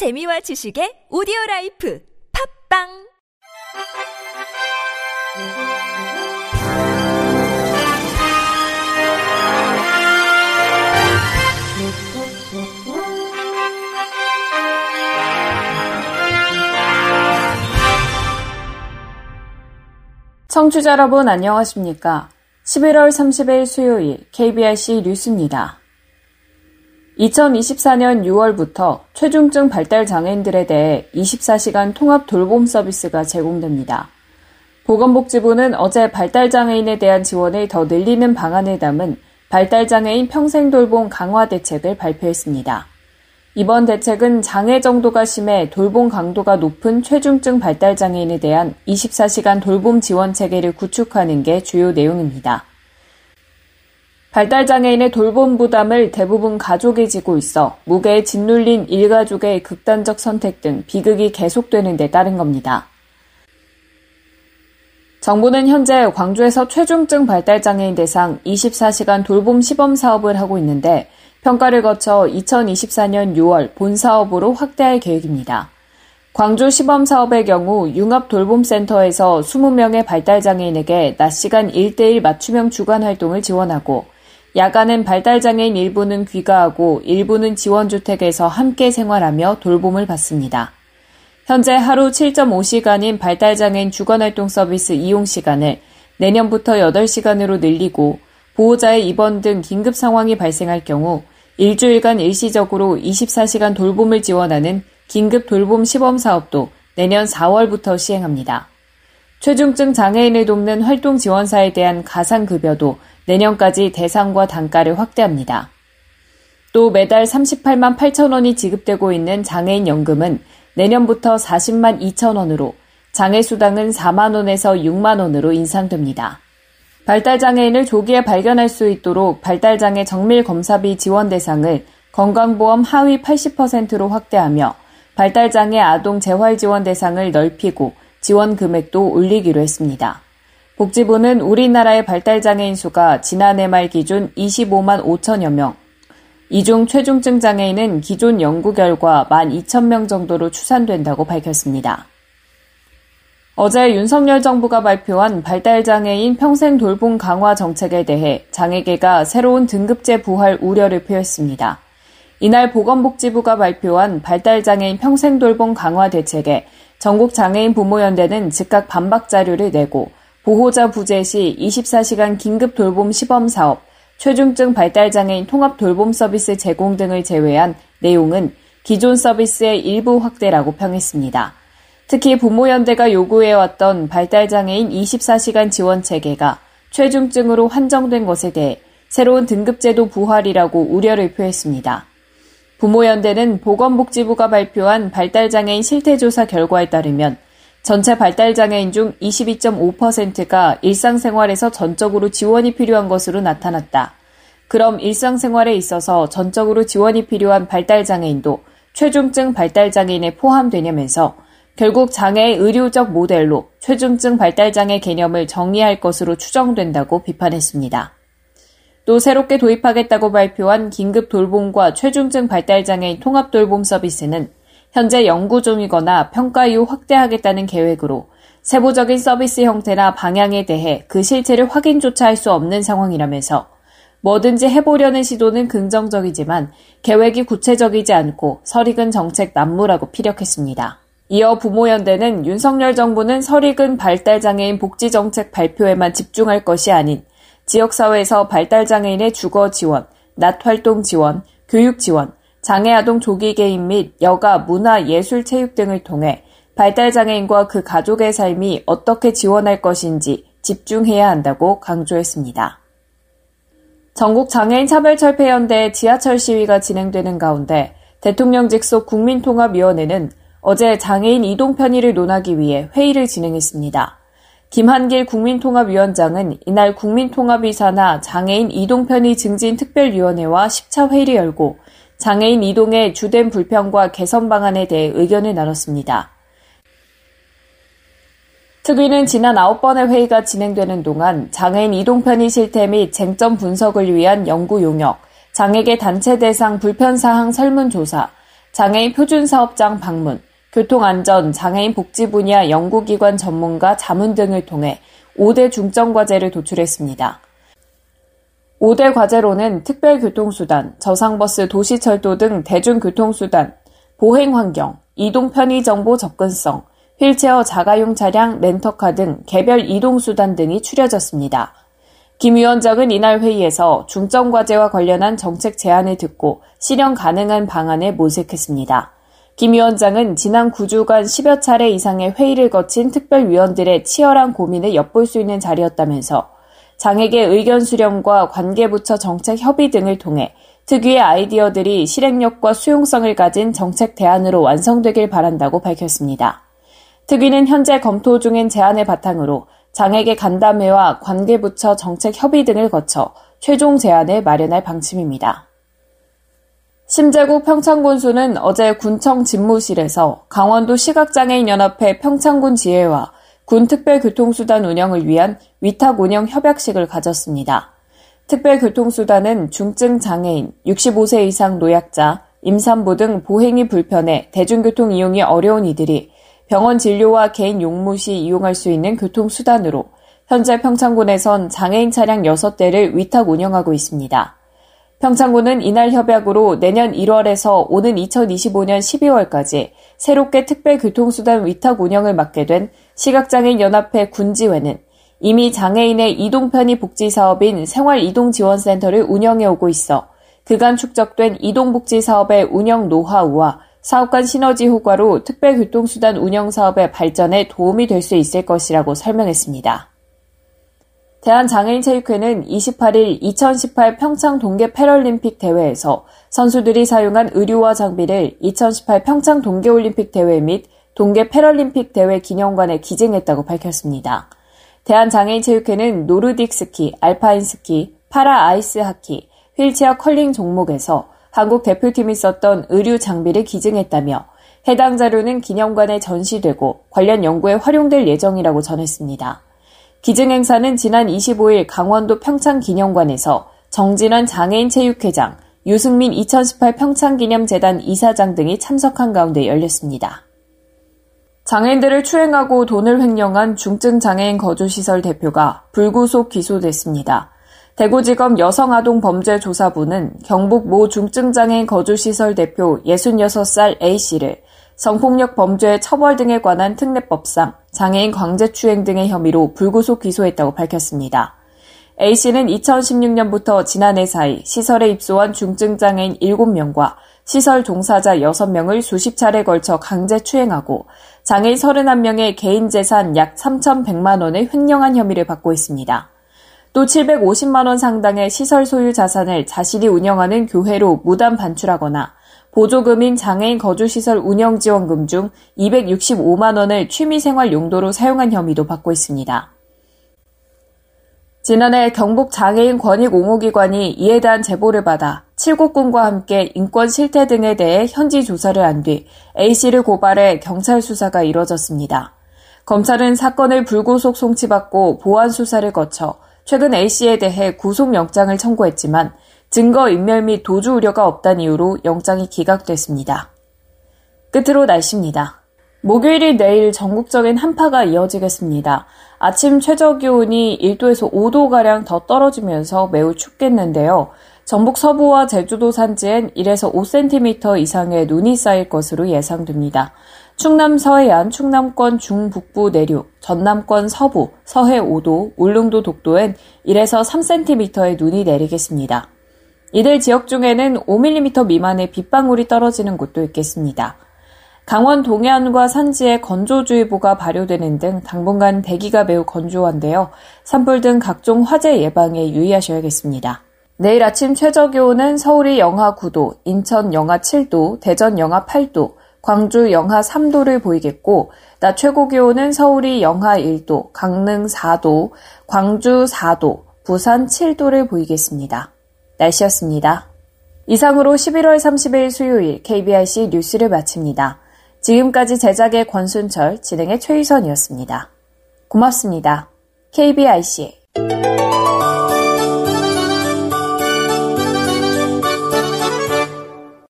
재미와 지식의 오디오라이프 팝빵 청취자 여러분 안녕하십니까? 11월 30일 수요일 KBC 뉴스입니다. 2024년 6월부터 최중증 발달 장애인들에 대해 24시간 통합 돌봄 서비스가 제공됩니다. 보건복지부는 어제 발달장애인에 대한 지원을 더 늘리는 방안을 담은 발달장애인 평생돌봄 강화 대책을 발표했습니다. 이번 대책은 장애 정도가 심해 돌봄 강도가 높은 최중증 발달장애인에 대한 24시간 돌봄 지원 체계를 구축하는 게 주요 내용입니다. 발달장애인의 돌봄 부담을 대부분 가족이 지고 있어 무게에 짓눌린 일가족의 극단적 선택 등 비극이 계속되는 데 따른 겁니다. 정부는 현재 광주에서 최중증 발달장애인 대상 24시간 돌봄 시범 사업을 하고 있는데 평가를 거쳐 2024년 6월 본 사업으로 확대할 계획입니다. 광주 시범 사업의 경우 융합돌봄센터에서 20명의 발달장애인에게 낮 시간 1:1 맞춤형 주간 활동을 지원하고 야간엔 발달장애인 일부는 귀가하고 일부는 지원주택에서 함께 생활하며 돌봄을 받습니다. 현재 하루 7.5시간인 발달장애인 주간활동 서비스 이용 시간을 내년부터 8시간으로 늘리고 보호자의 입원 등 긴급 상황이 발생할 경우 일주일간 일시적으로 24시간 돌봄을 지원하는 긴급 돌봄 시범 사업도 내년 4월부터 시행합니다. 최중증 장애인을 돕는 활동 지원사에 대한 가상급여도 내년까지 대상과 단가를 확대합니다. 또 매달 38만 8천 원이 지급되고 있는 장애인연금은 내년부터 40만 2천 원으로 장애수당은 4만 원에서 6만 원으로 인상됩니다. 발달장애인을 조기에 발견할 수 있도록 발달장애 정밀검사비 지원 대상을 건강보험 하위 80%로 확대하며 발달장애 아동 재활지원 대상을 넓히고 지원 금액도 올리기로 했습니다. 복지부는 우리나라의 발달장애인 수가 지난해 말 기준 25만 5천여 명, 이 중 최중증 장애인은 기존 연구 결과 12,000명 정도로 추산된다고 밝혔습니다. 어제 윤석열 정부가 발표한 발달장애인 평생 돌봄 강화 정책에 대해 장애계가 새로운 등급제 부활 우려를 표했습니다. 이날 보건복지부가 발표한 발달장애인 평생 돌봄 강화 대책에 전국장애인부모연대는 즉각 반박 자료를 내고 보호자 부재 시 24시간 긴급 돌봄 시범 사업, 최중증 발달장애인 통합 돌봄 서비스 제공 등을 제외한 내용은 기존 서비스의 일부 확대라고 평했습니다. 특히 부모연대가 요구해왔던 발달장애인 24시간 지원 체계가 최중증으로 한정된 것에 대해 새로운 등급제도 부활이라고 우려를 표했습니다. 부모연대는 보건복지부가 발표한 발달장애인 실태조사 결과에 따르면 전체 발달장애인 중 22.5%가 일상생활에서 전적으로 지원이 필요한 것으로 나타났다. 그럼 일상생활에 있어서 전적으로 지원이 필요한 발달장애인도 최중증 발달장애인에 포함되냐면서 결국 장애의 의료적 모델로 최중증 발달장애 개념을 정의할 것으로 추정된다고 비판했습니다. 또 새롭게 도입하겠다고 발표한 긴급 돌봄과 최중증 발달장애인 통합 돌봄 서비스는 현재 연구 중이거나 평가 이후 확대하겠다는 계획으로 세부적인 서비스 형태나 방향에 대해 그 실체를 확인조차 할 수 없는 상황이라면서 뭐든지 해보려는 시도는 긍정적이지만 계획이 구체적이지 않고 설익은 정책 난무라고 피력했습니다. 이어 부모연대는 윤석열 정부는 설익은 발달장애인 복지정책 발표에만 집중할 것이 아닌 지역사회에서 발달장애인의 주거 지원, 낮 활동 지원, 교육 지원, 장애아동 조기 개입 및 여가, 문화, 예술, 체육 등을 통해 발달장애인과 그 가족의 삶이 어떻게 지원할 것인지 집중해야 한다고 강조했습니다. 전국장애인차별철폐연대 지하철 시위가 진행되는 가운데 대통령 직속 국민통합위원회는 어제 장애인 이동 편의를 논하기 위해 회의를 진행했습니다. 김한길 국민통합위원장은 이날 국민통합이사나 장애인 이동편의 증진특별위원회와 10차 회의를 열고 장애인 이동의 주된 불편과 개선 방안에 대해 의견을 나눴습니다. 특위는 지난 9번의 회의가 진행되는 동안 장애인 이동편의 실태 및 쟁점 분석을 위한 연구 용역, 장애계 단체 대상 불편사항 설문조사, 장애인 표준사업장 방문, 교통안전, 장애인 복지 분야 연구기관 전문가 자문 등을 통해 5대 중점과제를 도출했습니다. 5대 과제로는 특별교통수단, 저상버스 도시철도 등 대중교통수단, 보행환경, 이동편의정보 접근성, 휠체어 자가용 차량, 렌터카 등 개별 이동수단 등이 추려졌습니다. 김 위원장은 이날 회의에서 중점과제와 관련한 정책 제안을 듣고 실현 가능한 방안을 모색했습니다. 김 위원장은 지난 9주간 10여 차례 이상의 회의를 거친 특별위원들의 치열한 고민을 엿볼 수 있는 자리였다면서 장애계 의견 수렴과 관계부처 정책 협의 등을 통해 특유의 아이디어들이 실행력과 수용성을 가진 정책 대안으로 완성되길 바란다고 밝혔습니다. 특위는 현재 검토 중인 제안을 바탕으로 장애계 간담회와 관계부처 정책 협의 등을 거쳐 최종 제안을 마련할 방침입니다. 심재국 평창군수는 어제 군청 집무실에서 강원도 시각장애인연합회 평창군 지회와 군 특별교통수단 운영을 위한 위탁 운영 협약식을 가졌습니다. 특별교통수단은 중증 장애인, 65세 이상 노약자, 임산부 등 보행이 불편해 대중교통 이용이 어려운 이들이 병원 진료와 개인 용무 시 이용할 수 있는 교통수단으로 현재 평창군에선 장애인 차량 6대를 위탁 운영하고 있습니다. 평창군은 이날 협약으로 내년 1월에서 오는 2025년 12월까지 새롭게 특별교통수단 위탁 운영을 맡게 된 시각장애인연합회 군지회는 이미 장애인의 이동편의 복지사업인 생활이동지원센터를 운영해오고 있어 그간 축적된 이동복지사업의 운영 노하우와 사업 간 시너지 효과로 특별교통수단 운영사업의 발전에 도움이 될 수 있을 것이라고 설명했습니다. 대한장애인체육회는 28일 2018 평창 동계 패럴림픽 대회에서 선수들이 사용한 의류와 장비를 2018 평창 동계올림픽 대회 및 동계 패럴림픽 대회 기념관에 기증했다고 밝혔습니다. 대한장애인체육회는 노르딕스키, 알파인스키, 파라아이스하키, 휠체어 컬링 종목에서 한국 대표팀이 썼던 의류 장비를 기증했다며 해당 자료는 기념관에 전시되고 관련 연구에 활용될 예정이라고 전했습니다. 기증 행사는 지난 25일 강원도 평창기념관에서 정진환 장애인체육회장, 유승민 2018 평창기념재단 이사장 등이 참석한 가운데 열렸습니다. 장애인들을 추행하고 돈을 횡령한 중증장애인 거주시설 대표가 불구속 기소됐습니다. 대구지검 여성아동범죄조사부는 경북 모 중증장애인 거주시설 대표 66살 A씨를 성폭력 범죄 처벌 등에 관한 특례법상 장애인 강제추행 등의 혐의로 불구속 기소했다고 밝혔습니다. A씨는 2016년부터 지난해 사이 시설에 입소한 중증장애인 7명과 시설 종사자 6명을 수십 차례 걸쳐 강제추행하고 장애인 31명의 개인 재산 약 3,100만 원을 횡령한 혐의를 받고 있습니다. 또 750만 원 상당의 시설 소유 자산을 자신이 운영하는 교회로 무단 반출하거나 보조금인 장애인 거주시설 운영지원금 중 265만 원을 취미생활 용도로 사용한 혐의도 받고 있습니다. 지난해 경북장애인권익옹호기관이 이에 대한 제보를 받아 칠곡군과 함께 인권 실태 등에 대해 현지 조사를 한 뒤 A씨를 고발해 경찰 수사가 이뤄졌습니다. 검찰은 사건을 불구속 송치받고 보안 수사를 거쳐 최근 A씨에 대해 구속영장을 청구했지만 증거인멸 및 도주 우려가 없다는 이유로 영장이 기각됐습니다. 끝으로 날씨입니다. 목요일이 내일 전국적인 한파가 이어지겠습니다. 아침 최저기온이 1도에서 5도가량 더 떨어지면서 매우 춥겠는데요. 전북 서부와 제주도 산지엔 1에서 5cm 이상의 눈이 쌓일 것으로 예상됩니다. 충남 서해안, 충남권 중북부 내륙, 전남권 서부, 서해 5도, 울릉도 독도엔 1에서 3cm의 눈이 내리겠습니다. 이들 지역 중에는 5mm 미만의 빗방울이 떨어지는 곳도 있겠습니다. 강원 동해안과 산지에 건조주의보가 발효되는 등 당분간 대기가 매우 건조한데요. 산불 등 각종 화재 예방에 유의하셔야겠습니다. 내일 아침 최저기온은 서울이 영하 9도, 인천 영하 7도, 대전 영하 8도, 광주 영하 3도를 보이겠고 낮 최고기온은 서울이 영하 1도, 강릉 4도, 광주 4도, 부산 7도를 보이겠습니다. 날씨였습니다. 이상으로 11월 30일 수요일 KBC 뉴스를 마칩니다. 지금까지 제작의 권순철, 진행의 최희선이었습니다. 고맙습니다. KBC